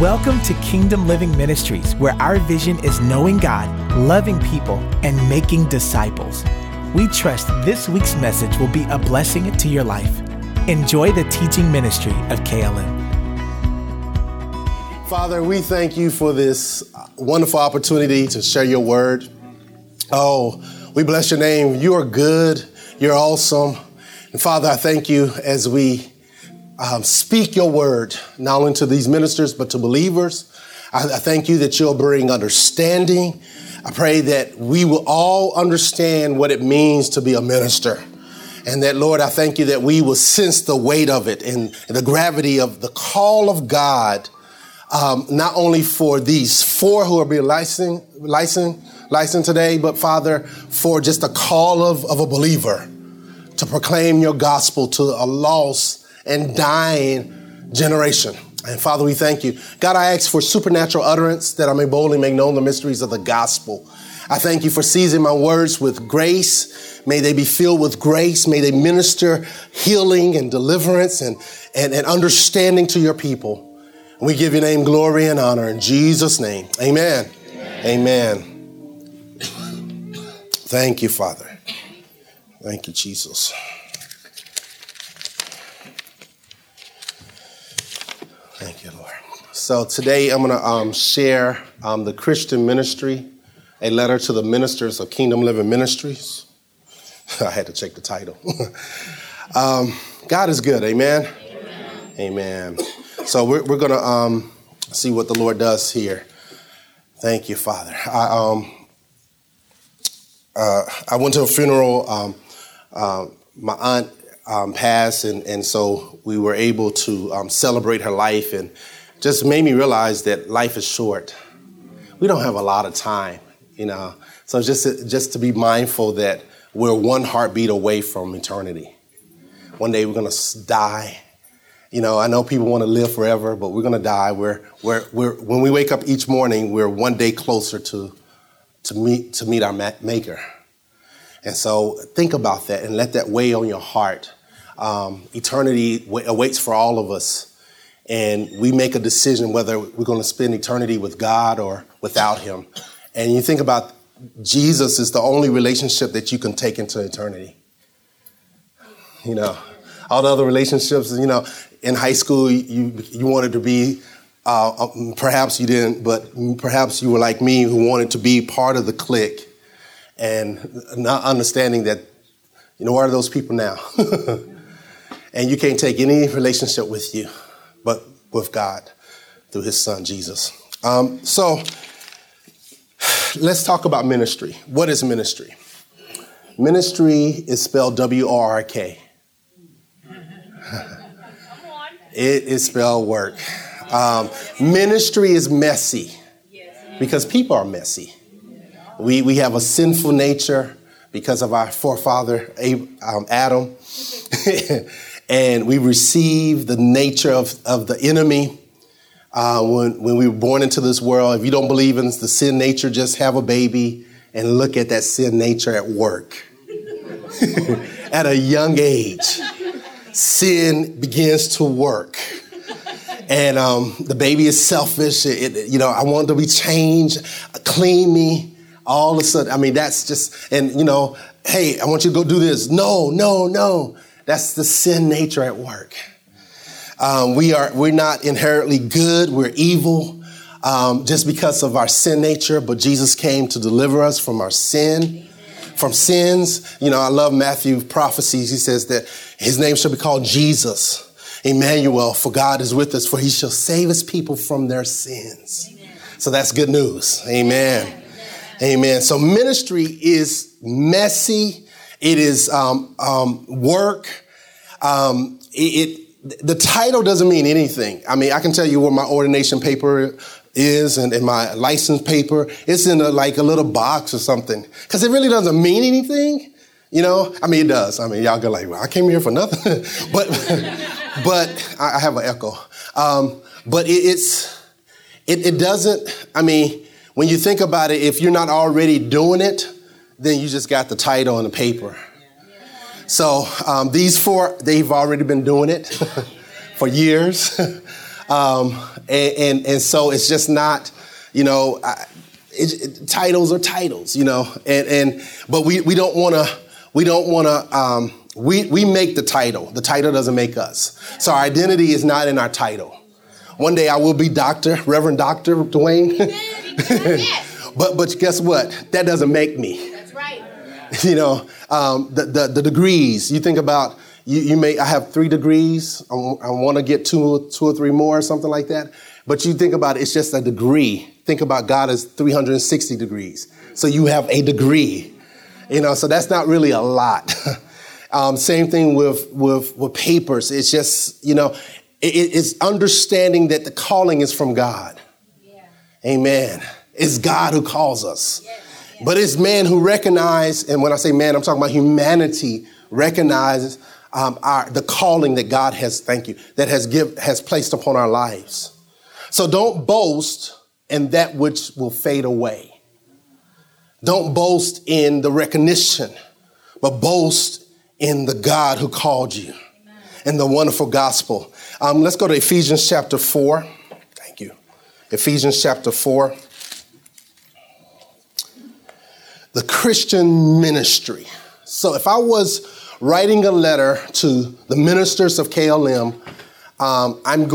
Welcome to Kingdom Living Ministries, where our vision is knowing God, loving people, and making disciples. We trust this week's message will be a blessing to your life. Enjoy the teaching ministry of KLM. Father, we thank you for this wonderful opportunity to share your word. Oh, we bless your name. You are good. You're awesome. And Father, I thank you as we speak your word, not only to these ministers, but to believers. I thank you that you'll bring understanding. I pray that we will all understand what it means to be a minister. And that, Lord, I thank you that we will sense the weight of it and the gravity of the call of God, not only for these four who are being licensed today, but, Father, for just the call of a believer to proclaim your gospel to a lost and dying generation. And Father, we thank you. God, I ask for supernatural utterance that I may boldly make known the mysteries of the gospel. I thank you for seizing my words with grace. May they be filled with grace. May they minister healing and deliverance and understanding to your people. And we give your name glory and honor in Jesus' name. Amen. Amen. Amen. Thank you, Father. Thank you, Jesus. Thank you, Lord. So today I'm going to share the Christian ministry, a letter to the ministers of Kingdom Living Ministries. I had to check the title. God is good. Amen. Amen. So we're going to see what the Lord does here. Thank you, Father. I went to a funeral. My aunt passed, and so we were able to celebrate her life, and just made me realize that life is short. We don't have a lot of time, you know. So just to be mindful that we're one heartbeat away from eternity. One day we're gonna die. You know, I know people want to live forever, but we're gonna die. We're when we wake up each morning, we're one day closer to meet our Maker. And so think about that and let that weigh on your heart. Eternity awaits for all of us, and we make a decision whether we're going to spend eternity with God or without him. And you think about Jesus is the only relationship that you can take into eternity. You know, all the other relationships, you know, in high school, you wanted to be, perhaps you didn't, but perhaps you were like me who wanted to be part of the clique. And not understanding that, you know, where are those people now? And you can't take any relationship with you, but with God through his son, Jesus. So let's talk about ministry. What is ministry? Ministry is spelled W-R-R-K. It is spelled work. Ministry is messy because people are messy. We have a sinful nature because of our forefather, Adam, and we receive the nature of the enemy when we were born into this world. If you don't believe in the sin nature, just have a baby and look at that sin nature at work. At a young age, sin begins to work. And the baby is selfish. I want to be changed, clean me. All of a sudden, I mean, that's just, and you know, hey, I want you to go do this. No. That's the sin nature at work. We're not inherently good. We're evil just because of our sin nature. But Jesus came to deliver us from our sin, from sins. You know, I love Matthew's prophecies. He says that his name shall be called Jesus, Emmanuel, for God is with us, for he shall save his people from their sins. Amen. So that's good news. Amen. Amen. So ministry is messy. It is work. The title doesn't mean anything. I mean, I can tell you where my ordination paper is and my license paper. It's in a little box or something because it really doesn't mean anything. You know, I mean, it does. I mean, y'all go like, well, I came here for nothing. but I have an echo. But it doesn't. I mean. When you think about it, if you're not already doing it, then you just got the title on the paper. So these four, they've already been doing it for years. And so it's just not, you know, titles are titles, you know, but we don't want to. We make the title. The title doesn't make us. So our identity is not in our title. One day I will be Dr. Reverend Dr. Dwayne. But guess what? That doesn't make me. That's right. You know, the degrees. You think about I have 3 degrees. I want to get two or three more or something like that. But you think about it, it's just a degree. Think about God as 360 degrees. So you have a degree. You know, so that's not really a lot. Same thing with papers. It's just, you know, it's understanding that the calling is from God. Yeah. Amen. It's God who calls us. Yes. Yes. But it's man who recognizes, and when I say man, I'm talking about humanity, recognizes the calling that God has, has placed upon our lives. So don't boast in that which will fade away. Don't boast in the recognition, but boast in the God who called you. Amen. And the wonderful gospel. Let's go to Ephesians chapter 4. Thank you. Ephesians chapter 4. The Christian ministry. So if I was writing a letter to the ministers of KLM, I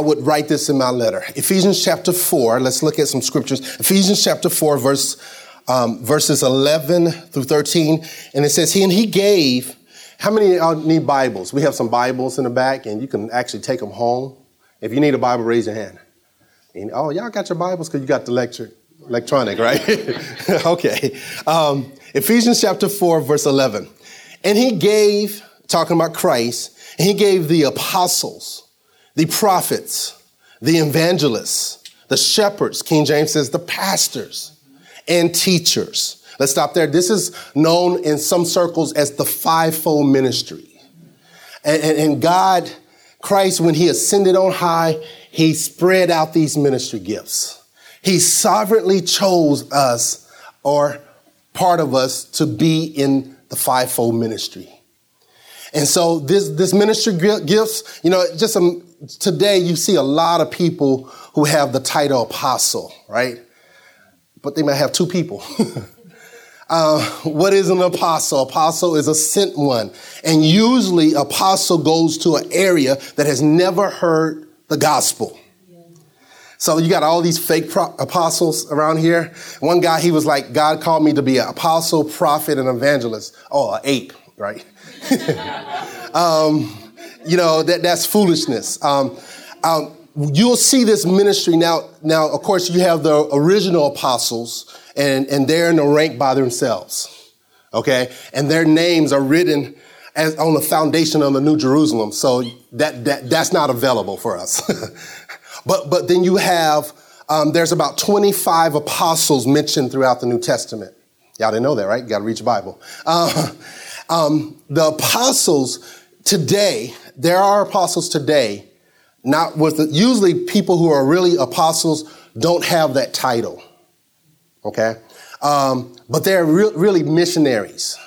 would write this in my letter. Ephesians chapter 4. Let's look at some scriptures. Ephesians chapter 4, verses 11 through 13. And it says, he gave. How many need Bibles? We have some Bibles in the back, and you can actually take them home. If you need a Bible, raise your hand. And, y'all got your Bibles because you got the lecture electronic, right? Okay. Ephesians chapter 4, verse 11. And he gave, talking about Christ, and he gave the apostles, the prophets, the evangelists, the shepherds. King James says the pastors and teachers. Let's stop there. This is known in some circles as the fivefold ministry. And God, Christ, when he ascended on high, he spread out these ministry gifts. He sovereignly chose us, or part of us, to be in the fivefold ministry. And so this ministry gifts, you know, today you see a lot of people who have the title apostle, right? But they might have 2 people. What is an apostle? Apostle is a sent one. And usually apostle goes to an area that has never heard the gospel. So you got all these fake apostles around here. One guy, he was like, God called me to be an apostle, prophet, and evangelist. Oh, an ape, right? You know, that's foolishness. You'll see this ministry now. Now, of course, you have the original apostles, and they're in the rank by themselves. Okay. And their names are written on the foundation of the New Jerusalem. So that's not available for us. But then you have, there's about 25 apostles mentioned throughout the New Testament. Y'all didn't know that, right? You got to read your Bible. The apostles today, there are apostles today. Not with usually people who are really apostles don't have that title. Okay. But they're really missionaries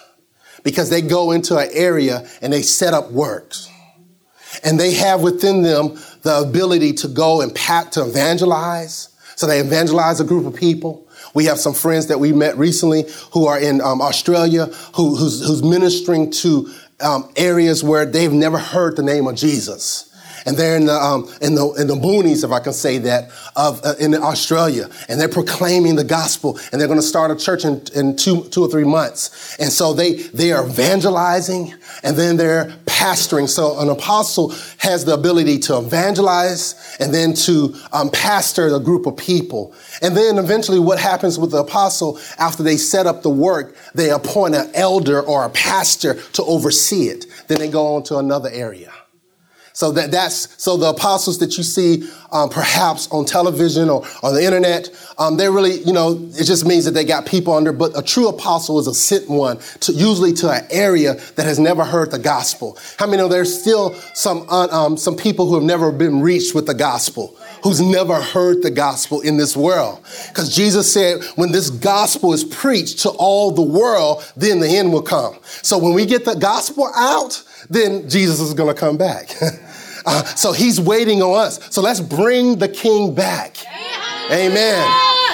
because they go into an area and they set up works, and they have within them the ability to go and to evangelize. So they evangelize a group of people. We have some friends that we met recently who are in Australia, who's ministering to areas where they've never heard the name of Jesus. And they're in the boonies, if I can say that, in Australia, and they're proclaiming the gospel, and they're going to start a church in two or three months. And so they are evangelizing, and then they're pastoring. So an apostle has the ability to evangelize and then to pastor a group of people. And then eventually, what happens with the apostle after they set up the work? They appoint an elder or a pastor to oversee it. Then they go on to another area. So so the apostles that you see perhaps on television or on the internet, they really, you know, it just means that they got people under. But a true apostle is a sent one, usually to an area that has never heard the gospel. How many know there's still some people who have never been reached with the gospel, who's never heard the gospel in this world? Because Jesus said, when this gospel is preached to all the world, then the end will come. So when we get the gospel out, then Jesus is going to come back. So he's waiting on us. So let's bring the king back. Amen.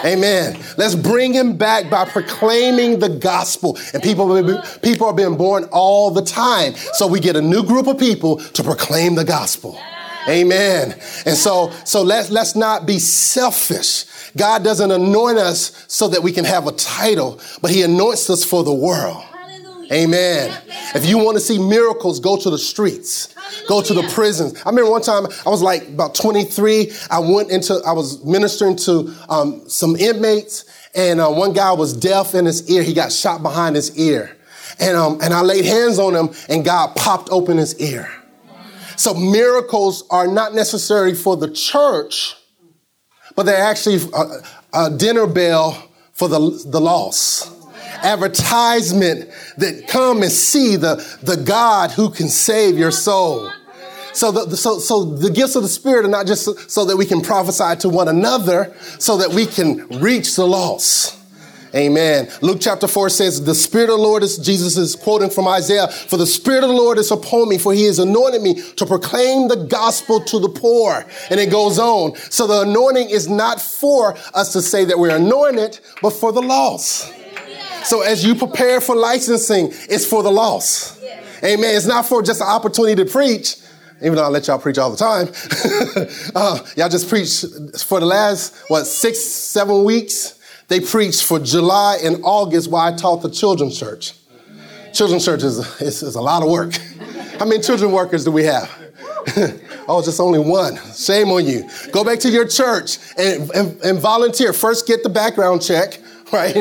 Amen. Let's bring him back by proclaiming the gospel. And people are being born all the time. So we get a new group of people to proclaim the gospel. Amen. And so let's not be selfish. God doesn't anoint us so that we can have a title, but he anoints us for the world. Amen. If you want to see miracles, go to the streets, go to the prisons. I remember one time I was like about 23. I was ministering to some inmates, and one guy was deaf in his ear. He got shot behind his ear, and I laid hands on him, and God popped open his ear. So miracles are not necessary for the church, but they're actually a dinner bell for the lost. Advertisement that come and see the God who can save your soul. So the gifts of the Spirit are not just so that we can prophesy to one another, so that we can reach the lost. Amen. Luke chapter 4 says, the Spirit of the Lord is, Jesus is quoting from Isaiah, for the Spirit of the Lord is upon me, for he has anointed me to proclaim the gospel to the poor. And it goes on. So the anointing is not for us to say that we're anointed, but for the lost. So as you prepare for licensing, it's for the lost. Yeah. Amen. It's not for just an opportunity to preach, even though I let y'all preach all the time. Y'all just preach for the last, 6-7 weeks? They preached for July and August while I taught the children's church. Children's church is a lot of work. How many children workers do we have? Oh, just only one. Shame on you. Go back to your church and volunteer. First, get the background check. Right?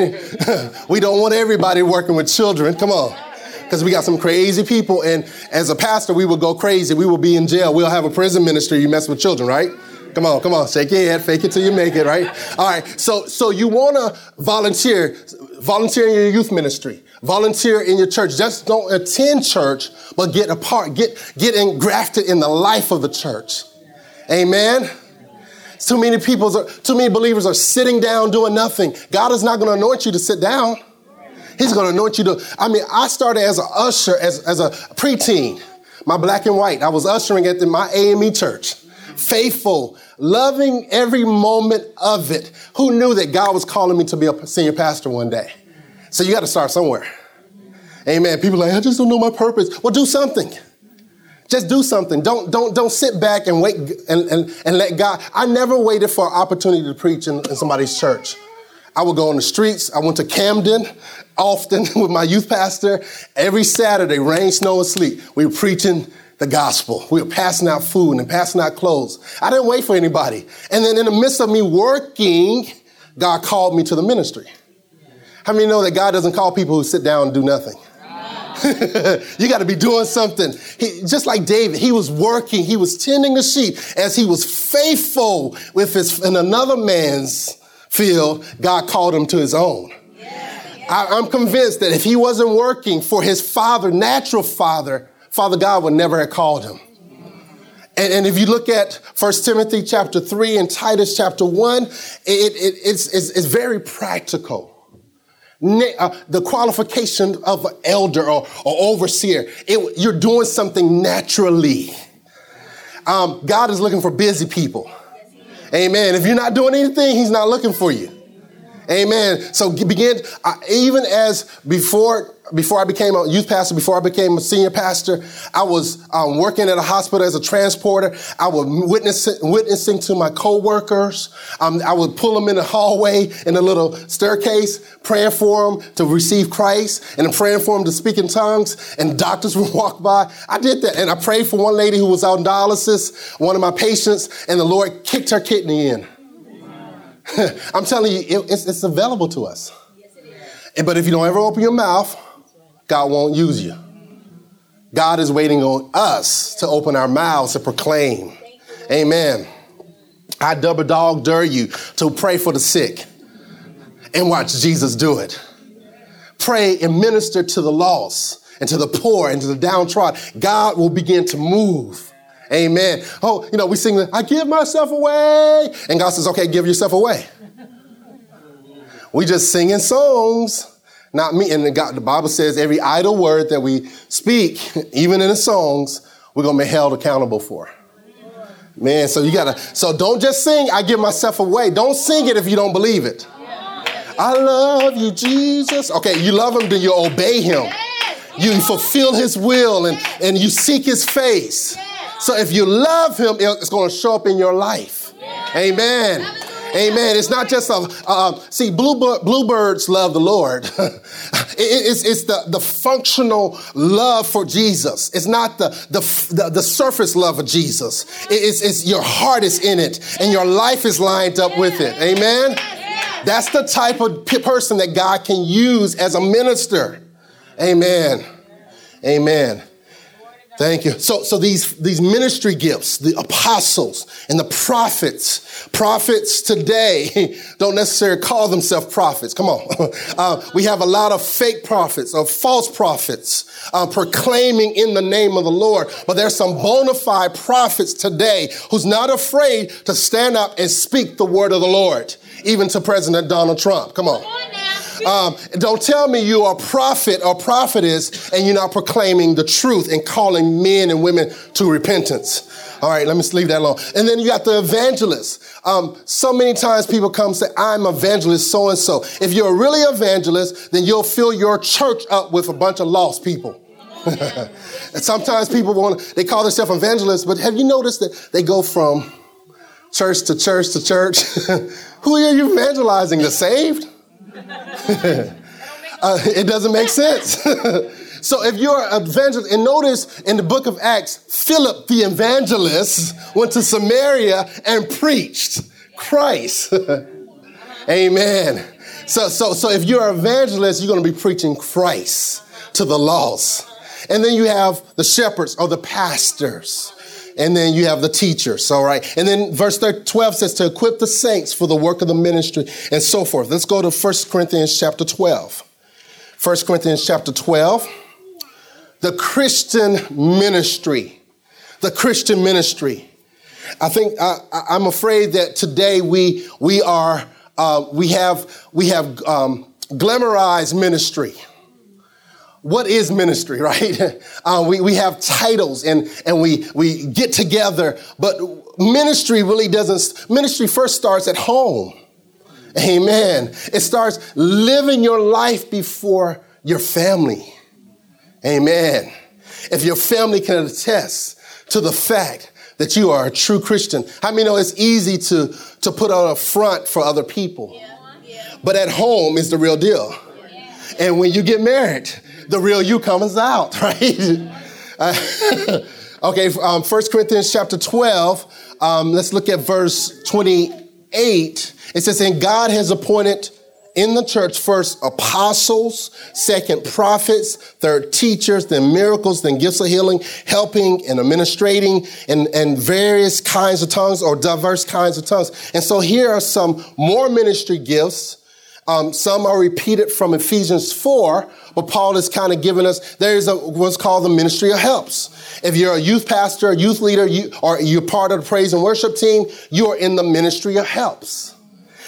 We don't want everybody working with children. Come on. Because we got some crazy people. And as a pastor, we will go crazy. We will be in jail. We'll have a prison ministry. You mess with children, right? Come on. Shake your head. Fake it till you make it, right? All right. So you want to volunteer. Volunteer in your youth ministry. Volunteer in your church. Just don't attend church, but get a part. Get engrafted in the life of the church. Amen. Too many believers are sitting down doing nothing. God is not going to anoint you to sit down. He's going to anoint you to. I mean, I started as an usher, as a preteen, my black and white. I was ushering at my AME church. Faithful, loving every moment of it. Who knew that God was calling me to be a senior pastor one day? So you got to start somewhere. Amen. People are like, I just don't know my purpose. Well, do something. Just do something. Don't sit back and wait and let God. I never waited for an opportunity to preach in somebody's church. I would go on the streets. I went to Camden often with my youth pastor. Every Saturday, rain, snow, and sleet, we were preaching the gospel. We were passing out food and passing out clothes. I didn't wait for anybody. And then in the midst of me working, God called me to the ministry. How many know that God doesn't call people who sit down and do nothing? You got to be doing something. Just like David, he was working. He was tending the sheep. As he was faithful with in another man's field, God called him to his own. I'm convinced that if he wasn't working for his father, natural father, Father God would never have called him. And if you look at 1 Timothy chapter 3 and Titus chapter 1, it's very practical. The qualification of an elder or overseer, you're doing something naturally. God is looking for busy people. Amen. If you're not doing anything, he's not looking for you. Amen. So begin, even as before I became a youth pastor, before I became a senior pastor, I was working at a hospital as a transporter. I was witnessing to my coworkers. I would pull them in the hallway in a little staircase, praying for them to receive Christ and praying for them to speak in tongues. And doctors would walk by. I did that. And I prayed for one lady who was on dialysis, one of my patients, and the Lord kicked her kidney in. I'm telling you, it's available to us. But if you don't ever open your mouth, God won't use you. God is waiting on us to open our mouths to proclaim. Amen. I double dog dare you to pray for the sick and watch Jesus do it. Pray and minister to the lost and to the poor and to the downtrodden. God will begin to move. Amen. Oh, we sing, I give myself away. And God says, okay, give yourself away. We just singing songs. Not me. And the Bible says every idle word that we speak, even in the songs, we're going to be held accountable for. Man, so you gotta, so don't just sing, I give myself away. Don't sing it if you don't believe it. I love you, Jesus. Okay, you love him, then you obey him. You fulfill his will and you seek his face. So if you love him, it's going to show up in your life. Amen. Amen. It's not just see, bluebirds love the Lord. It's the functional love for Jesus. It's not the surface love of Jesus. It's your heart is in it and your life is lined up with it. Amen. That's the type of person that God can use as a minister. Amen. Amen. Thank you. So these ministry gifts, the apostles and the prophets today don't necessarily call themselves prophets. Come on. We have a lot of fake prophets or false prophets proclaiming in the name of the Lord. But there's some bona fide prophets today who's not afraid to stand up and speak the word of the Lord, even to President Donald Trump. Come on. Don't tell me you are a prophet or prophetess and you're not proclaiming the truth and calling men and women to repentance. All right, let me just leave that alone. And then you got the evangelist. So many times people come say, I'm evangelist so-and-so. If you're really evangelist, then you'll fill your church up with a bunch of lost people. And sometimes people they call themselves evangelists, but have you noticed that they go from church to church to church? Who are you evangelizing? The saved? It doesn't make sense. So if you're an evangelist, and notice in the book of Acts, Philip the evangelist went to Samaria and preached Christ. Amen. So if you're an evangelist, you're going to be preaching Christ to the lost. And then you have the shepherds or the pastors. And then you have the teachers, all right? And then verse 12 says to equip the saints for the work of the ministry and so forth. Let's go to 1 Corinthians chapter 12. 1 Corinthians chapter 12, the Christian ministry, the Christian ministry. I think I'm afraid that today we have glamorized ministry. What is ministry, right? We have titles and we get together, but ministry really doesn't. Ministry first starts at home. Amen. It starts living your life before your family. Amen. If your family can attest to the fact that you are a true Christian. How many know it's easy to put on a front for other people? But at home is the real deal. And when you get married, the real you comes out, right? Okay, 1 Corinthians chapter 12, let's look at verse 28. It says, and God has appointed in the church first apostles, second prophets, third teachers, then miracles, then gifts of healing, helping and administrating, and various kinds of tongues or diverse kinds of tongues. And so here are some more ministry gifts. Some are repeated from Ephesians 4, but Paul is kind of giving us, there's what's called the ministry of helps. If you're a youth pastor, youth leader, or you're part of the praise and worship team, you're in the ministry of helps.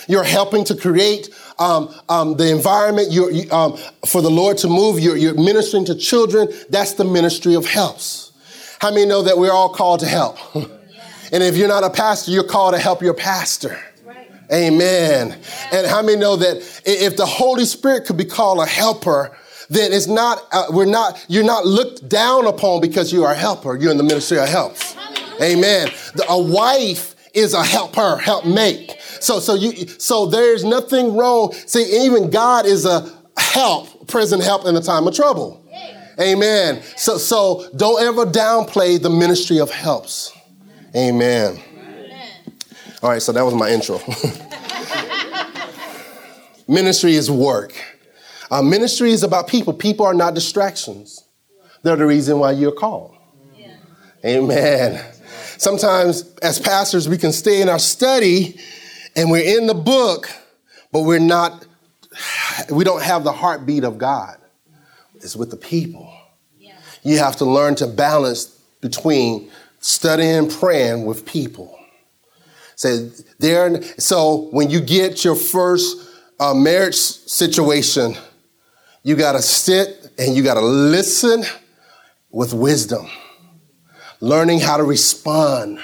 You're helping to create the environment for the Lord to move. You're ministering to children. That's the ministry of helps. How many know that we're all called to help? And if you're not a pastor, you're called to help your pastor. Amen. And how many know that if the Holy Spirit could be called a helper, then it's not, you're not looked down upon because you are a helper. You're in the ministry of helps. Amen. A wife is a helper, helpmate. So there's nothing wrong. See, even God is a help, present help in the time of trouble. Amen. So don't ever downplay the ministry of helps. Amen. All right, so that was my intro. Ministry is work. Ministry is about people. People are not distractions. They're the reason why you're called. Yeah. Amen. Sometimes as pastors, we can stay in our study and we're in the book, but we don't have the heartbeat of God. It's with the people. Yeah. You have to learn to balance between studying and praying with people. So when you get your first marriage situation, you got to sit and you got to listen with wisdom, learning how to respond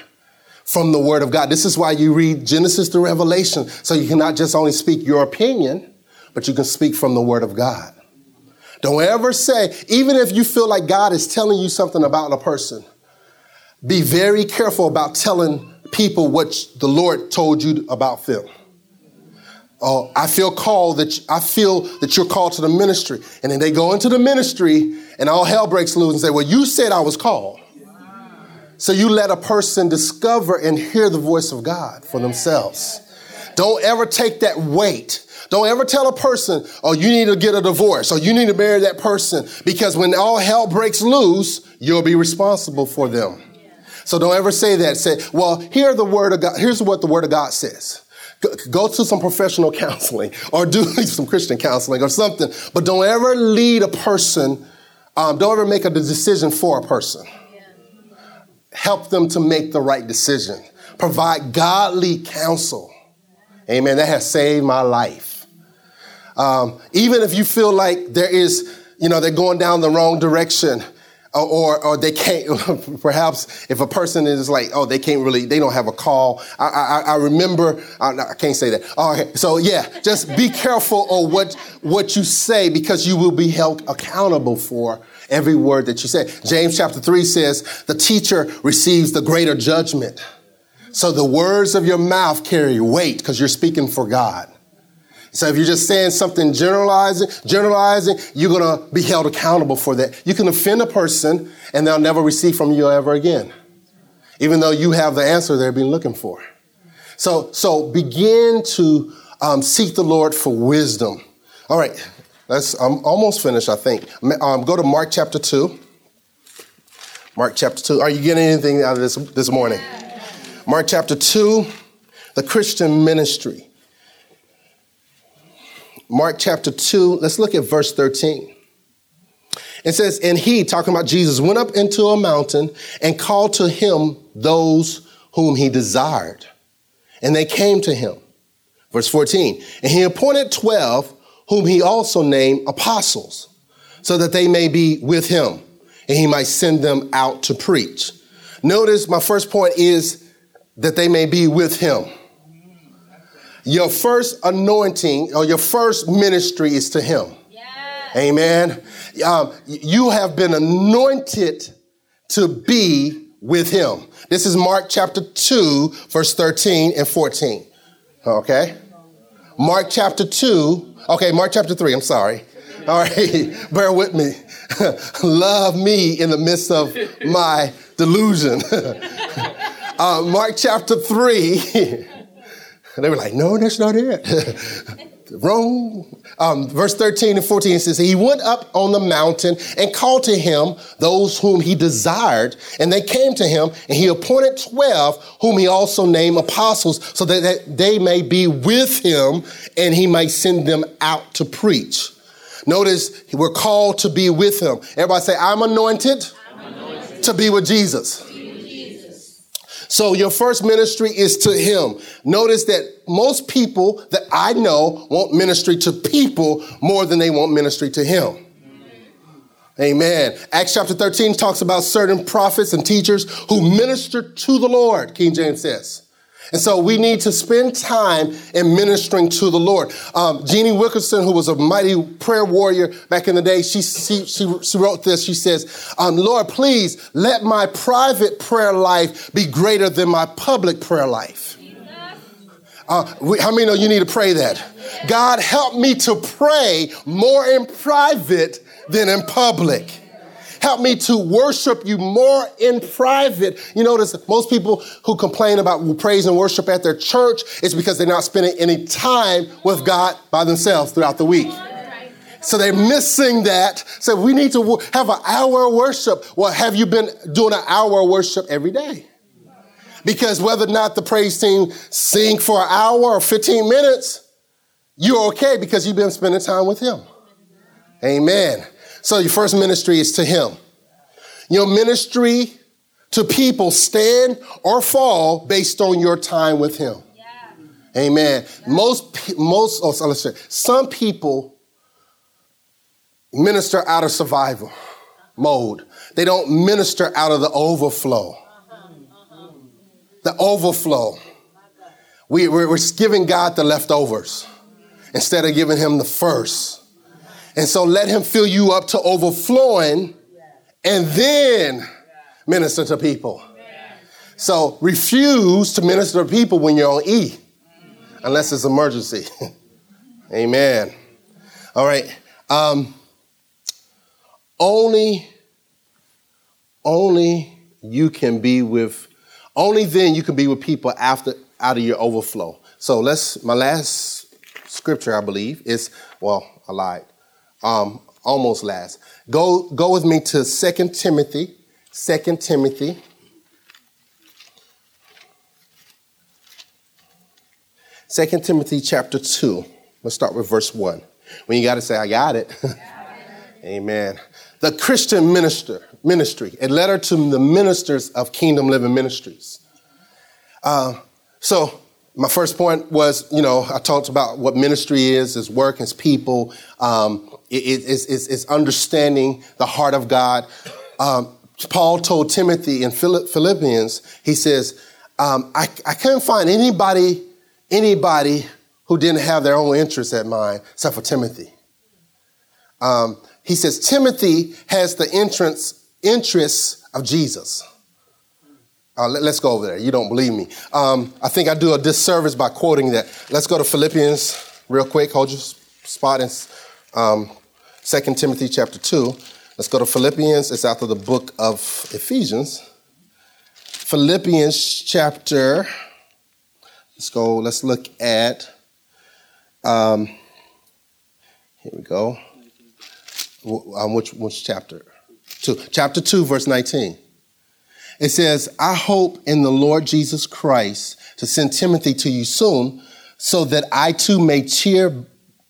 from the Word of God. This is why you read Genesis through Revelation. So you cannot just only speak your opinion, but you can speak from the Word of God. Don't ever say, even if you feel like God is telling you something about a person, be very careful about telling people what the Lord told you about them. Oh, I feel that you're called to the ministry. And then they go into the ministry and all hell breaks loose and say, well, you said I was called. Wow. So you let a person discover and hear the voice of God for themselves. Don't ever take that weight. Don't ever tell a person, oh, you need to get a divorce or you need to marry that person, because when all hell breaks loose, you'll be responsible for them. Yeah. So don't ever say that. Say, well, hear the Word of God. Here's what the Word of God says. Go to some professional counseling or do some Christian counseling or something. But don't ever lead a person. Don't ever make a decision for a person. Yeah. Help them to make the right decision. Provide godly counsel. Amen. That has saved my life. Even if you feel like there is, you know, they're going down the wrong direction or they can't, perhaps if a person is like, oh, they can't really, they don't have a call. I can't say that. Oh, okay. So yeah, just be careful of what you say, because you will be held accountable for every word that you say. James chapter 3 says the teacher receives the greater judgment. So the words of your mouth carry weight because you're speaking for God. So if you're just saying something generalizing, you're going to be held accountable for that. You can offend a person and they'll never receive from you ever again, even though you have the answer they've been looking for. So begin to seek the Lord for wisdom. All right, I'm almost finished, I think. Go to Mark chapter 2. Mark chapter 2. Are you getting anything out of this morning? Mark chapter 2, the Christian ministry. Mark chapter 2, let's look at verse 13. It says, and he, talking about Jesus, went up into a mountain and called to him those whom he desired. And they came to him. Verse 14, and he appointed 12, whom he also named apostles, so that they may be with him and he might send them out to preach. Notice my first point is that they may be with him. Your first anointing or your first ministry is to him. Yes. Amen. You have been anointed to be with him. This is Mark chapter 2, verse 13 and 14. Okay. Mark chapter 2. Okay. Mark chapter 3. I'm sorry. All right. Bear with me. Love me in the midst of my delusion. Mark chapter 3. And they were like, no, that's not it. Wrong. Verse 13 and 14 says, he went up on the mountain and called to him those whom he desired. And they came to him, and he appointed 12, whom he also named apostles, so that they may be with him and he might send them out to preach. Notice we're called to be with him. Everybody say, I'm anointed. To be with Jesus. So your first ministry is to him. Notice that most people that I know want ministry to people more than they want ministry to him. Amen. Acts chapter 13 talks about certain prophets and teachers who ministered to the Lord, King James says. And so we need to spend time in ministering to the Lord. Jeannie Wilkerson, who was a mighty prayer warrior back in the day, she wrote this. She says, Lord, please let my private prayer life be greater than my public prayer life. How many know you need to pray that? God, help me to pray more in private than in public. Help me to worship you more in private. You notice most people who complain about praise and worship at their church, it's because they're not spending any time with God by themselves throughout the week. So they're missing that. So we need to have an hour of worship. Well, have you been doing an hour of worship every day? Because whether or not the praise team sing for an hour or 15 minutes, you're okay because you've been spending time with him. Amen. So your first ministry is to him. Your ministry to people stand or fall based on your time with him. Yeah. Amen. Yeah. Some people minister out of survival mode. They don't minister out of the overflow. Uh-huh. Uh-huh. The the overflow. We're giving God the leftovers instead of giving him the first. And so let him fill you up to overflowing and then minister to people. So refuse to minister to people when you're on E, unless it's emergency. Amen. All right. Only you can be with, only then you can be with people after out of your overflow. So my last scripture, I believe, is, well, I lied. Almost last. Go with me to 2 Timothy. 2 Timothy chapter 2. Let's start with verse 1. When you got to say, I got it. Amen. The Christian ministry, a letter to the ministers of Kingdom Living Ministries. So my first point was, I talked about what ministry is, its work, its people. It's understanding the heart of God. Paul told Timothy in Philippians, he says, I couldn't find anybody who didn't have their own interests at mind, except for Timothy. He says, Timothy has the interests of Jesus. Let's go over there. You don't believe me. I think I do a disservice by quoting that. Let's go to Philippians real quick. Hold your spot in 2 Timothy chapter 2. Let's go to Philippians. It's after the book of Ephesians. Philippians chapter... Let's look at, here we go. Which chapter? 2. Chapter 2, verse 19. It says, I hope in the Lord Jesus Christ to send Timothy to you soon, so that I too may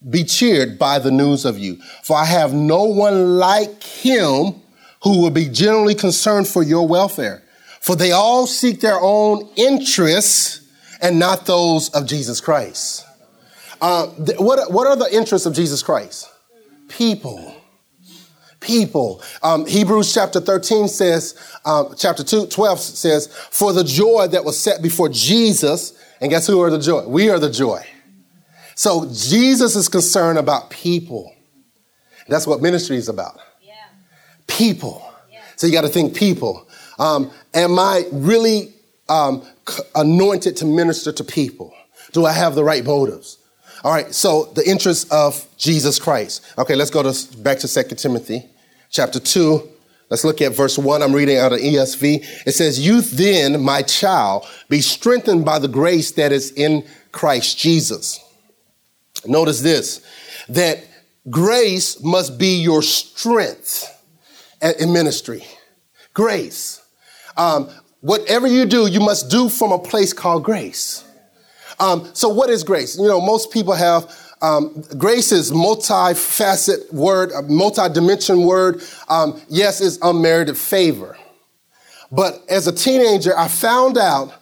be cheered by the news of you. For I have no one like him who will be genuinely concerned for your welfare. For they all seek their own interests, and not those of Jesus Christ. What are the interests of Jesus Christ? People. Hebrews chapter 13 says, chapter 12 says, for the joy that was set before Jesus, and guess who are the joy? We are the joy. So Jesus is concerned about people. That's what ministry is about. Yeah. People. Yeah. So you got to think people. Am I really anointed to minister to people? Do I have the right motives? All right. So the interests of Jesus Christ. Okay. Let's go back to 2 Timothy chapter 2. Let's look at verse 1. I'm reading out of ESV. It says, you then, my child, be strengthened by the grace that is in Christ Jesus. Notice this, that grace must be your strength in ministry. Grace. Whatever you do, you must do from a place called grace. So what is grace? Most people have, grace is multi-faceted word, a multi-dimension word. Yes, it's unmerited favor. But as a teenager, I found out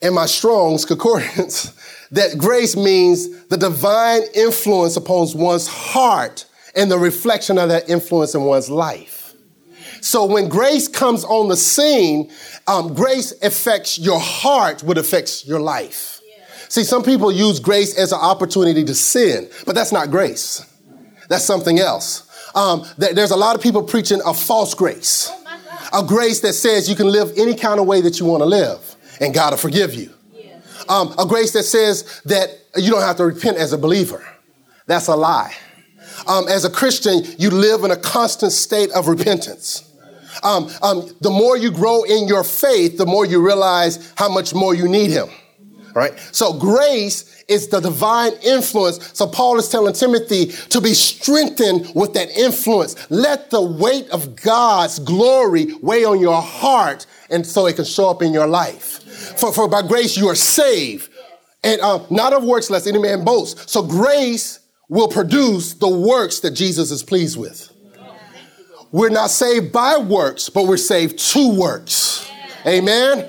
in my Strong's Concordance that grace means the divine influence upon one's heart and the reflection of that influence in one's life. So when grace comes on the scene, grace affects your heart, which affects your life. Yeah. See, some people use grace as an opportunity to sin, but that's not grace. That's something else. There's a lot of people preaching a false grace, a grace that says you can live any kind of way that you want to live and God will forgive you. Yeah. A grace that says that you don't have to repent as a believer. That's a lie. As a Christian, you live in a constant state of repentance. The more you grow in your faith, the more you realize how much more you need him. All right. So grace is the divine influence. So Paul is telling Timothy to be strengthened with that influence. Let the weight of God's glory weigh on your heart, and so it can show up in your life. For by grace you are saved, and not of works, lest any man boast. So grace will produce the works that Jesus is pleased with. We're not saved by works, but we're saved to works. Amen.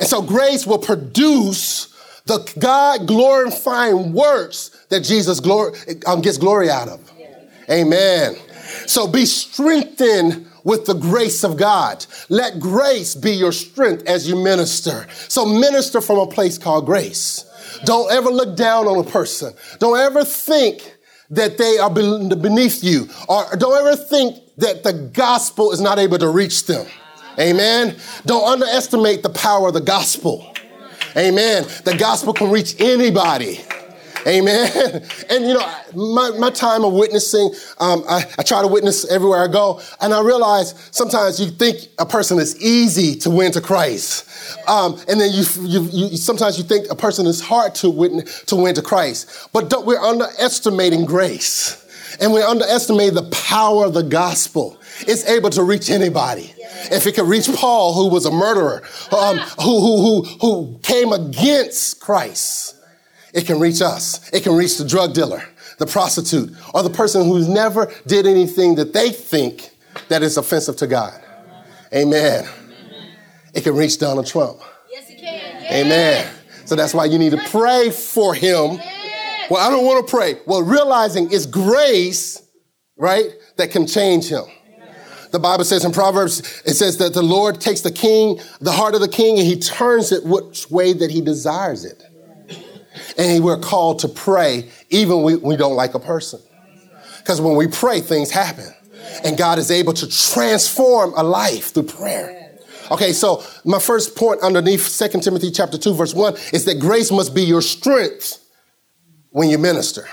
And so grace will produce the God glorifying works that Jesus gets glory out of. Amen. So be strengthened with the grace of God. Let grace be your strength as you minister. So minister from a place called grace. Don't ever look down on a person. Don't ever think that they are beneath you, or don't ever think that the gospel is not able to reach them. Amen. Don't underestimate the power of the gospel. Amen. The gospel can reach anybody. Amen. And, you know, my time of witnessing, I try to witness everywhere I go. And I realize sometimes you think a person is easy to win to Christ. And then you sometimes you think a person is hard to win to Christ. But we're underestimating grace. And we underestimate the power of the gospel. It's able to reach anybody. If it could reach Paul, who was a murderer, who came against Christ, it can reach us. It can reach the drug dealer, the prostitute, or the person who's never did anything that they think that is offensive to God. Amen. It can reach Donald Trump. Yes, it can. Amen. So that's why you need to pray for him. Well, I don't want to pray. Well, realizing it's grace, right, that can change him. The Bible says in Proverbs, it says that the Lord takes the king, the heart of the king, and he turns it which way that he desires it. And we're called to pray even when we don't like a person. Because when we pray, things happen. And God is able to transform a life through prayer. Okay, so my first point underneath 2 Timothy chapter 2, verse 1 is that grace must be your strength when you minister.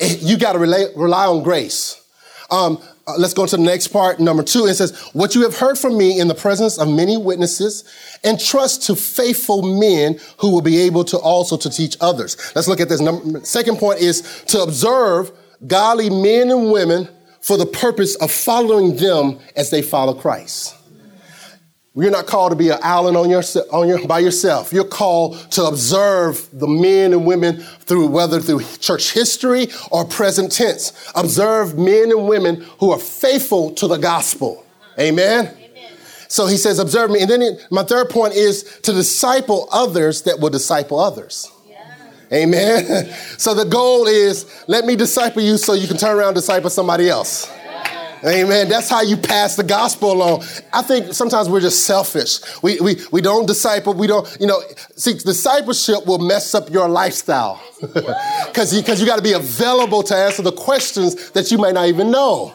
You got to rely on grace. Let's go to the next part. Number 2, it says, what you have heard from me in the presence of many witnesses, entrust to faithful men who will be able to also to teach others. Let's look at this. Second point is to observe godly men and women for the purpose of following them as they follow Christ. You're not called to be an island by yourself. You're called to observe the men and women through church history or present tense. Observe men and women who are faithful to the gospel. Amen? Amen. So he says, observe me. And then my third point is to disciple others that will disciple others. Yeah. Amen? Yeah. So the goal is, let me disciple you so you can turn around and disciple somebody else. Amen. That's how you pass the gospel along. I think sometimes we're just selfish. We don't disciple. We don't, see, discipleship will mess up your lifestyle because you got to be available to answer the questions that you might not even know.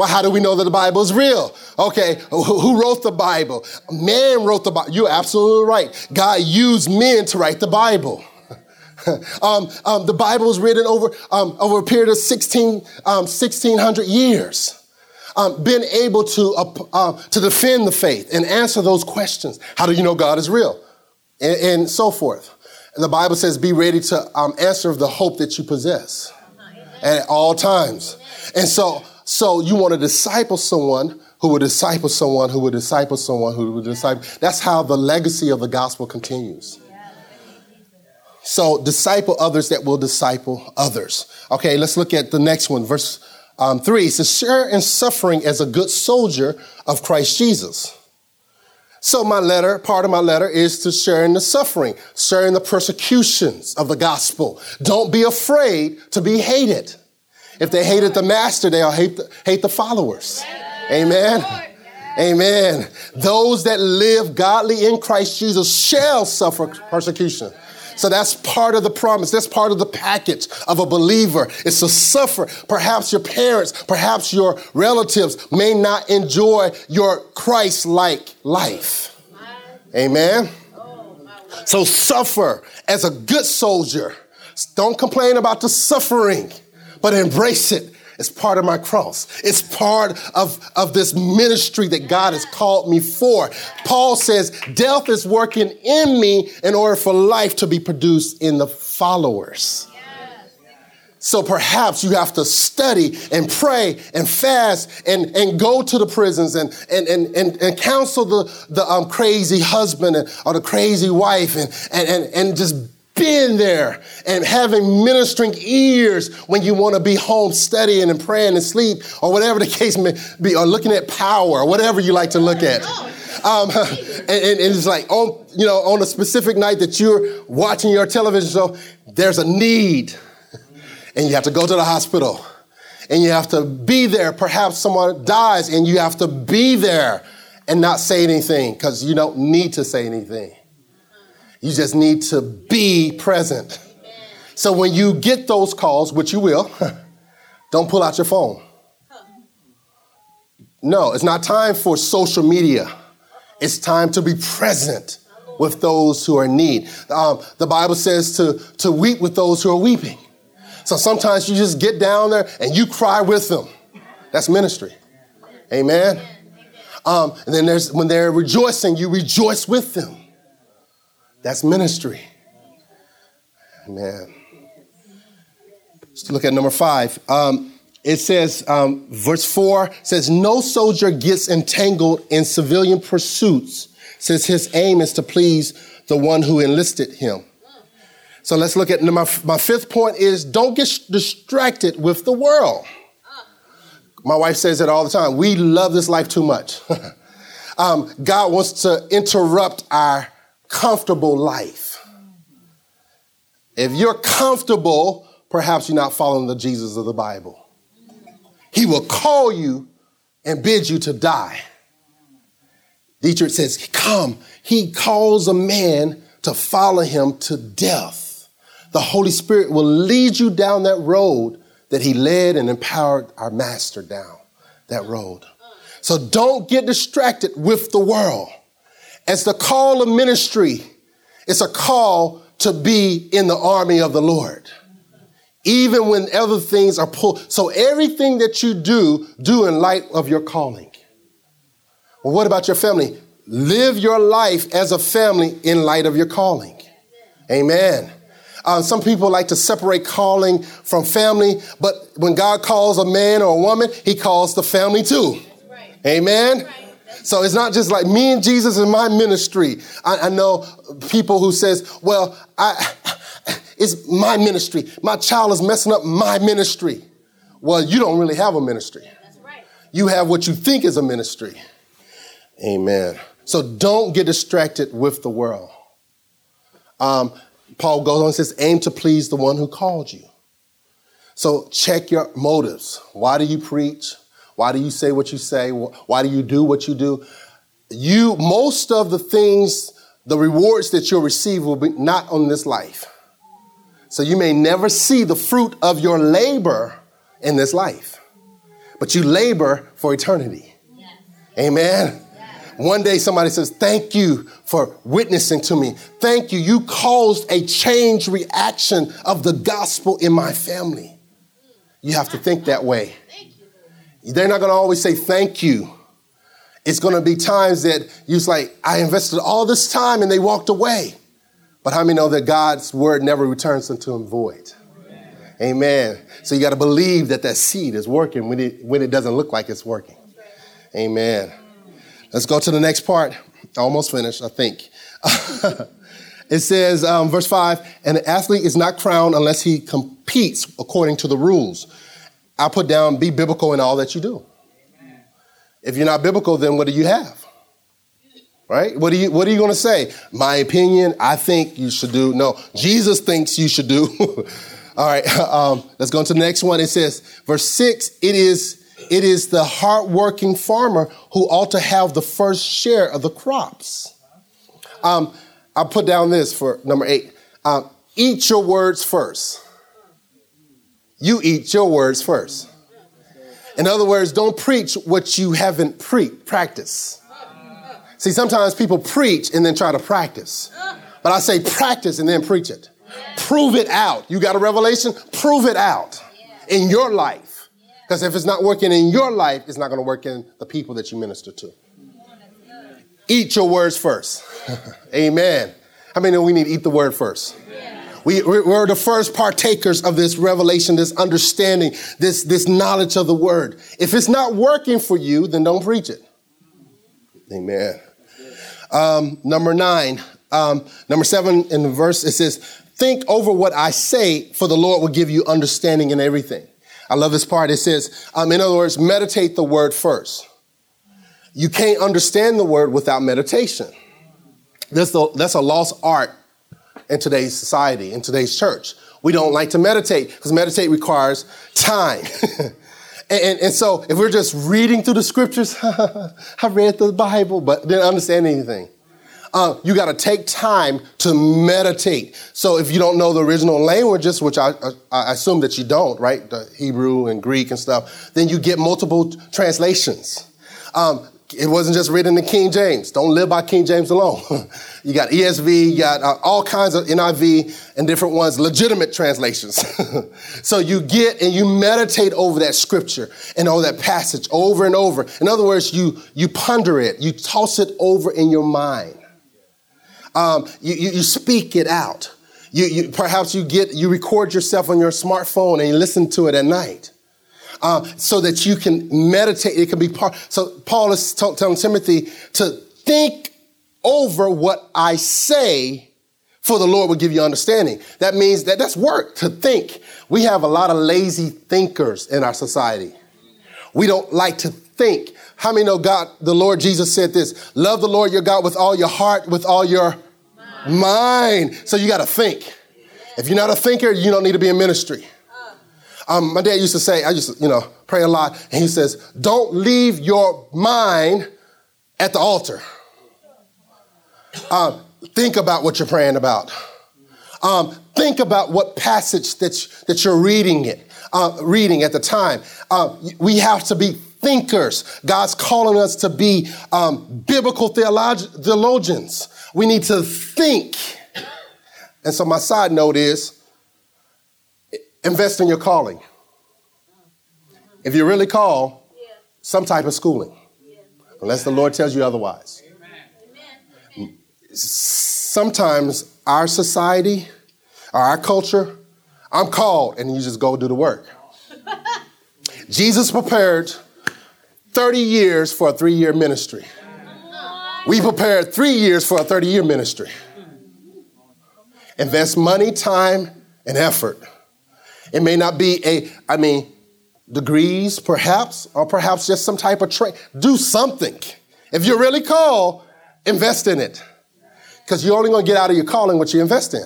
Well, how do we know that the Bible is real? Okay, who wrote the Bible? Man wrote the Bible. You're absolutely right. God used men to write the Bible. The Bible is written over a period of 1,600 years. Been able to defend the faith and answer those questions. How do you know God is real? And so forth. And the Bible says, be ready to answer the hope that you possess at all times. And so you want to disciple someone who will disciple someone who will disciple someone who will disciple. That's how the legacy of the gospel continues. So disciple others that will disciple others. Okay, let's look at the next one, verse 3, to share in suffering as a good soldier of Christ Jesus. So part of my letter is to share in the suffering, share in the persecutions of the gospel. Don't be afraid to be hated. If they hated the master, they'll hate the followers. Amen. Amen. Those that live godly in Christ Jesus shall suffer persecution. So that's part of the promise. That's part of the package of a believer. It's to suffer. Perhaps your parents, perhaps your relatives may not enjoy your Christ-like life. Amen. So suffer as a good soldier. Don't complain about the suffering, but embrace it. It's part of my cross. It's part of this ministry that God has called me for. Paul says, death is working in me in order for life to be produced in the followers. So perhaps you have to study and pray and fast and go to the prisons and counsel the crazy husband or the crazy wife and just being there and having ministering ears when you want to be home studying and praying and sleep or whatever the case may be, or looking at Power or whatever you like to look at. And it's like, on a specific night that you're watching your television show, there's a need and you have to go to the hospital and you have to be there. Perhaps someone dies and you have to be there and not say anything because you don't need to say anything. You just need to be present. So when you get those calls, which you will, don't pull out your phone. No, it's not time for social media. It's time to be present with those who are in need. The Bible says to weep with those who are weeping. So sometimes you just get down there and you cry with them. That's ministry. Amen. And then there's when they're rejoicing, you rejoice with them. That's ministry. Amen. Let's look at number 5. It says, verse 4 says, no soldier gets entangled in civilian pursuits since his aim is to please the one who enlisted him. So let's look at my 5th point is don't get distracted with the world. My wife says it all the time. We love this life too much. God wants to interrupt our comfortable life. If you're comfortable, perhaps you're not following the Jesus of the Bible. He will call you and bid you to die. Dietrich says, come. He calls a man to follow him to death. The Holy Spirit will lead you down that road that he led and empowered our master down that road. So don't get distracted with the world. As the call of ministry, it's a call to be in the army of the Lord. Even when other things are pulled. So everything that you do in light of your calling. Well, what about your family? Live your life as a family in light of your calling. Amen. Some people like to separate calling from family, but when God calls a man or a woman, he calls the family too. Right. Amen. Right. So it's not just like me and Jesus and my ministry. I know people who says, well, it's my ministry. My child is messing up my ministry. Well, you don't really have a ministry. That's right. You have what you think is a ministry. Amen. So don't get distracted with the world. Paul goes on and says, aim to please the one who called you. So check your motives. Why do you preach? Why do you say what you say? Why do you do what you do? Most of the things, the rewards that you'll receive will be not on this life. So you may never see the fruit of your labor in this life, but you labor for eternity. Yes. Amen. Yes. One day somebody says, thank you for witnessing to me. Thank you. You caused a change reaction of the gospel in my family. You have to think that way. They're not going to always say thank you. It's going to be times that you're like, I invested all this time and they walked away. But how many know that God's word never returns unto him void? Amen. Amen. So you got to believe that seed is working when it doesn't look like it's working. Amen. Let's go to the next part. Almost finished, I think. It says, verse 5, and the athlete is not crowned unless he competes according to the rules. I put down, be biblical in all that you do. Amen. If you're not biblical, then what do you have? Right? What are you going to say? My opinion, I think you should do. No, Jesus thinks you should do. All right. Let's go on to the next one. It says, verse 6, it is the hardworking farmer who ought to have the first share of the crops. I put down this for number 8. Eat your words first. You eat your words first. In other words, don't preach what you haven't practiced. See, sometimes people preach and then try to practice. But I say practice and then preach it. Yeah. Prove it out. You got a revelation? Prove it out in your life. Because if it's not working in your life, it's not going to work in the people that you minister to. Eat your words first. Amen. How many know we need to eat the word first? Yeah. We're the first partakers of this revelation, this understanding, this knowledge of the word. If it's not working for you, then don't preach it. Amen. Number 7 in the verse, it says, think over what I say, for the Lord will give you understanding in everything. I love this part. It says, in other words, meditate the word first. You can't understand the word without meditation. That's a lost art in today's society, in today's church. We don't like to meditate because meditate requires time. And so if we're just reading through the scriptures, I read through the Bible, but didn't understand anything. You got to take time to meditate. So if you don't know the original languages, which I assume that you don't, right? The Hebrew and Greek and stuff, then you get multiple translations. It wasn't just written in King James. Don't live by King James alone. You got ESV, you got all kinds of NIV and different ones, legitimate translations. So you get and you meditate over that scripture and over that passage over and over. In other words, you ponder it. You toss it over in your mind. You speak it out. You record yourself on your smartphone and you listen to it at night. So that you can meditate. It can be part. So Paul is telling Timothy to think over what I say, for the Lord will give you understanding. That means that's work to think. We have a lot of lazy thinkers in our society. We don't like to think. How many know God, the Lord Jesus said this, love the Lord your God with all your heart, with all your mind. So you got to think. If you're not a thinker, you don't need to be in ministry. My dad used to say, I used to, pray a lot. And he says, don't leave your mind at the altar. Think about what you're praying about. Think about what passage that you're reading at the time. We have to be thinkers. God's calling us to be biblical theologians. We need to think. And so my side note is, invest in your calling. If you're really called, some type of schooling, unless the Lord tells you otherwise. Amen. Sometimes our society or our culture, I'm called, and you just go do the work. Jesus prepared 30 years for a 3-year ministry. We prepared 3 years for a 30-year ministry. Invest money, time, and effort. It may not be degrees, perhaps, or perhaps just some type of training. Do something. If you're really called, invest in it, because you're only going to get out of your calling what you invest in.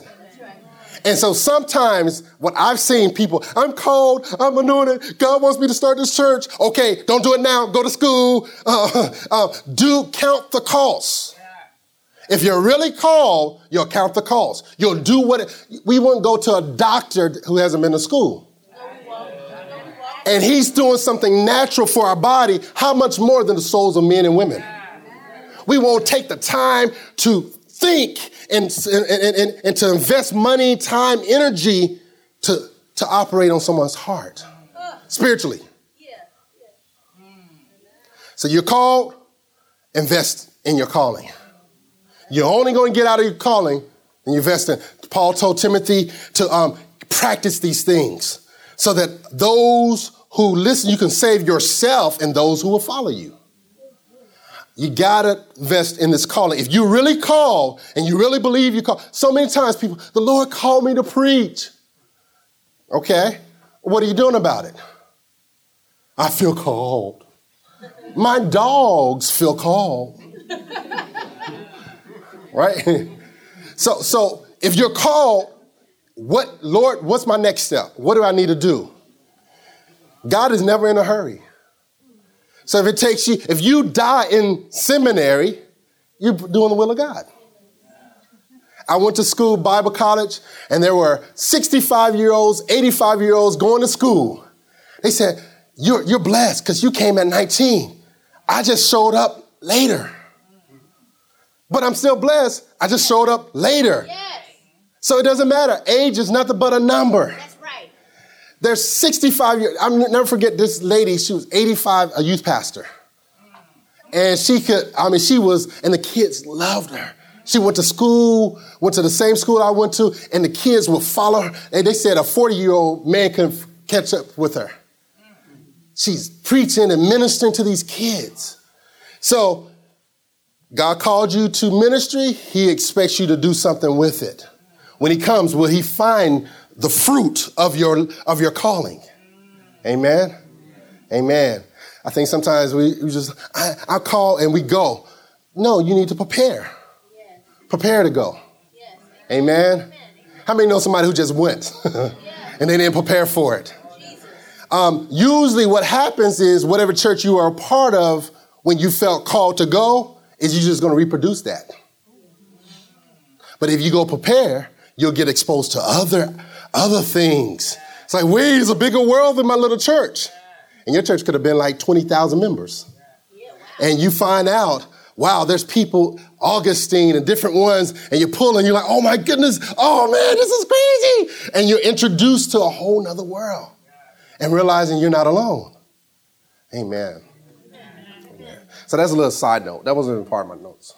And so sometimes what I've seen people, I'm called, I'm anointed, God wants me to start this church. Okay, don't do it now. Go to school. Do count the costs. If you're really called, you'll count the cost. You'll do we won't go to a doctor who hasn't been to school. And he's doing something natural for our body. How much more than the souls of men and women? We won't take the time to think and to invest money, time, energy to operate on someone's heart spiritually. So you're called, invest in your calling. You're only going to get out of your calling and you invest in. Paul told Timothy to practice these things so that those who listen, you can save yourself and those who will follow you. You got to invest in this calling. If you really call and you really believe you call. So many times people, the Lord called me to preach. Okay, what are you doing about it? I feel called. My dogs feel called. Right? So if you're called, what's my next step? What do I need to do? God is never in a hurry. So if you die in seminary, you're doing the will of God. I went to school, Bible college, and there were 65-year-olds, 85-year-olds going to school. They said, you're blessed because you came at 19. I just showed up later. But I'm still blessed. I just showed up later. Yes. So it doesn't matter. Age is nothing but a number. That's right. There's 65 years. I'll never forget this lady. She was 85, a youth pastor. And she was, and the kids loved her. She went to the same school I went to, and the kids would follow her. And they said a 40-year-old man couldn't catch up with her. She's preaching and ministering to these kids. So God called you to ministry. He expects you to do something with it. When he comes, will he find the fruit of your calling? Amen. Amen. I think sometimes we just, I call and we go. No, you need to prepare. Prepare to go. Amen. How many know somebody who just went and they didn't prepare for it? Usually what happens is whatever church you are a part of when you felt called to go is you're just going to reproduce that. But if you go prepare, you'll get exposed to other things. It's like, wait, there's a bigger world than my little church. And your church could have been like 20,000 members. And you find out, wow, there's people, Augustine and different ones, and you're pulling, you're like, oh my goodness, oh man, this is crazy. And you're introduced to a whole nother world and realizing you're not alone. Amen. Amen. So that's a little side note. That wasn't even part of my notes.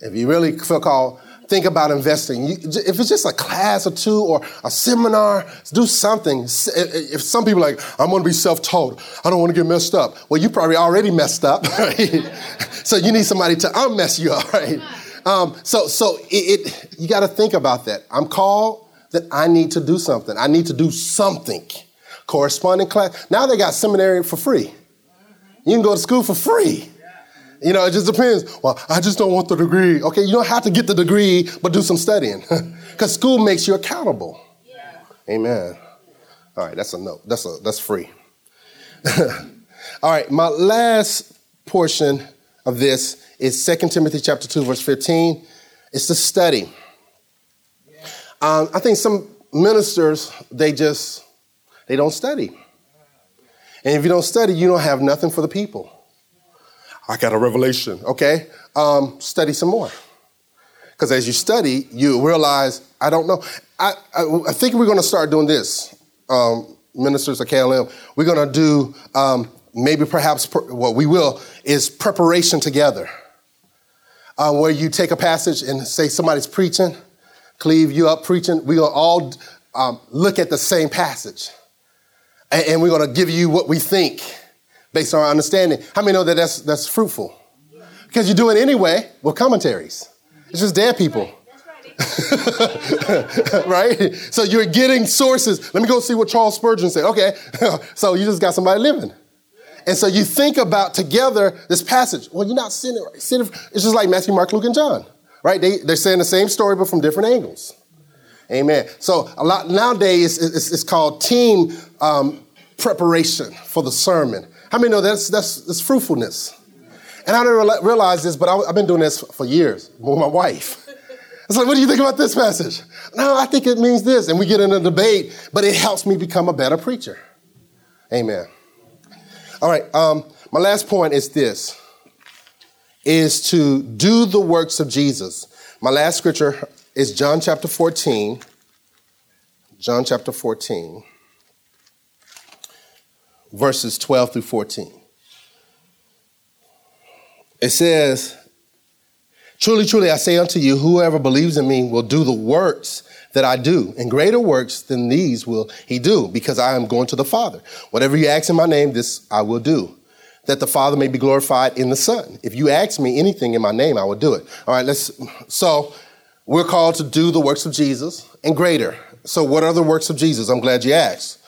If you really feel called, think about investing. If it's just a class or two or a seminar, do something. If some people are like, I'm going to be self-taught. I don't want to get messed up. Well, you probably already messed up, right? So you need somebody to unmess you up, right? So you got to think about that. I'm called that I need to do something. I need to do something. Corresponding class. Now they got seminary for free. You can go to school for free. You know, it just depends. Well, I just don't want the degree. Okay, you don't have to get the degree, but do some studying. Because school makes you accountable. Yeah. Amen. All right, that's a note. That's free. All right, my last portion of this is 2 Timothy chapter 2, verse 15. It's to study. I think some ministers, they don't study. And if you don't study, you don't have nothing for the people. I got a revelation. Okay, study some more. Because as you study, you realize, I don't know. I think we're going to start doing this, ministers of KLM. We're going to do maybe preparation together. Where you take a passage and say somebody's preaching, Cleve, you up preaching. We're going to all look at the same passage. And we're going to give you what we think. Based on our understanding. How many know that that's fruitful? Because you do it anyway with commentaries. It's just dead people. That's right. Right? So you're getting sources. Let me go see what Charles Spurgeon said. Okay. So you just got somebody living. And so you think about together this passage. Well, you're not sitting right. It's just like Matthew, Mark, Luke, and John. Right? They're saying the same story, but from different angles. Amen. So a lot nowadays it's called team preparation for the sermon. How many know that's fruitfulness? And I didn't realize this, but I've been doing this for years with my wife. It's like, what do you think about this passage? No, I think it means this. And we get in a debate, but it helps me become a better preacher. Amen. All right. My last point is this, is to do the works of Jesus. My last scripture is John chapter 14. John chapter 14. Verses 12 through 14. It says, truly, truly, I say unto you, whoever believes in me will do the works that I do, and greater works than these will he do, because I am going to the Father. Whatever you ask in my name, this I will do, that the Father may be glorified in the Son. If you ask me anything in my name, I will do it. All right, so we're called to do the works of Jesus and greater. So what are the works of Jesus? I'm glad you asked.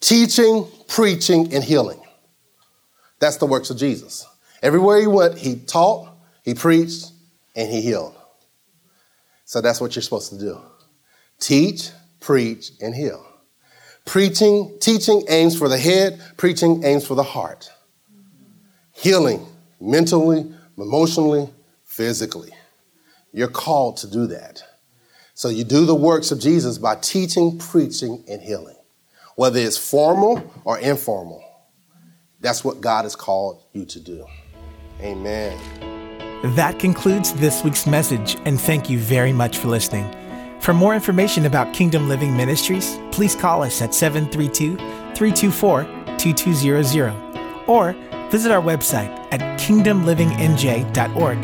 Teaching, preaching, and healing. That's the works of Jesus. Everywhere he went, he taught, he preached, and he healed. So that's what you're supposed to do. Teach, preach, and heal. Preaching, teaching aims for the head. Preaching aims for the heart. Healing, mentally, emotionally, physically. You're called to do that. So you do the works of Jesus by teaching, preaching, and healing. Whether it's formal or informal, that's what God has called you to do. Amen. That concludes this week's message, and thank you very much for listening. For more information about Kingdom Living Ministries, please call us at 732-324-2200 or visit our website at kingdomlivingnj.org.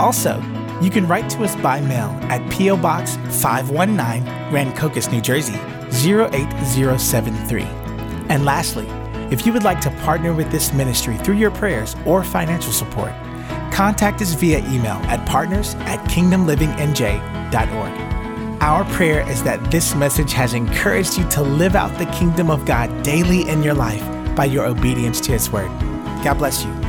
Also, you can write to us by mail at P.O. Box 519, Rancocas, New Jersey, 08073. And lastly, if you would like to partner with this ministry through your prayers or financial support, contact us via email at partners@kingdomlivingnj.org. Our prayer is that this message has encouraged you to live out the kingdom of God daily in your life by your obedience to His word. God bless you.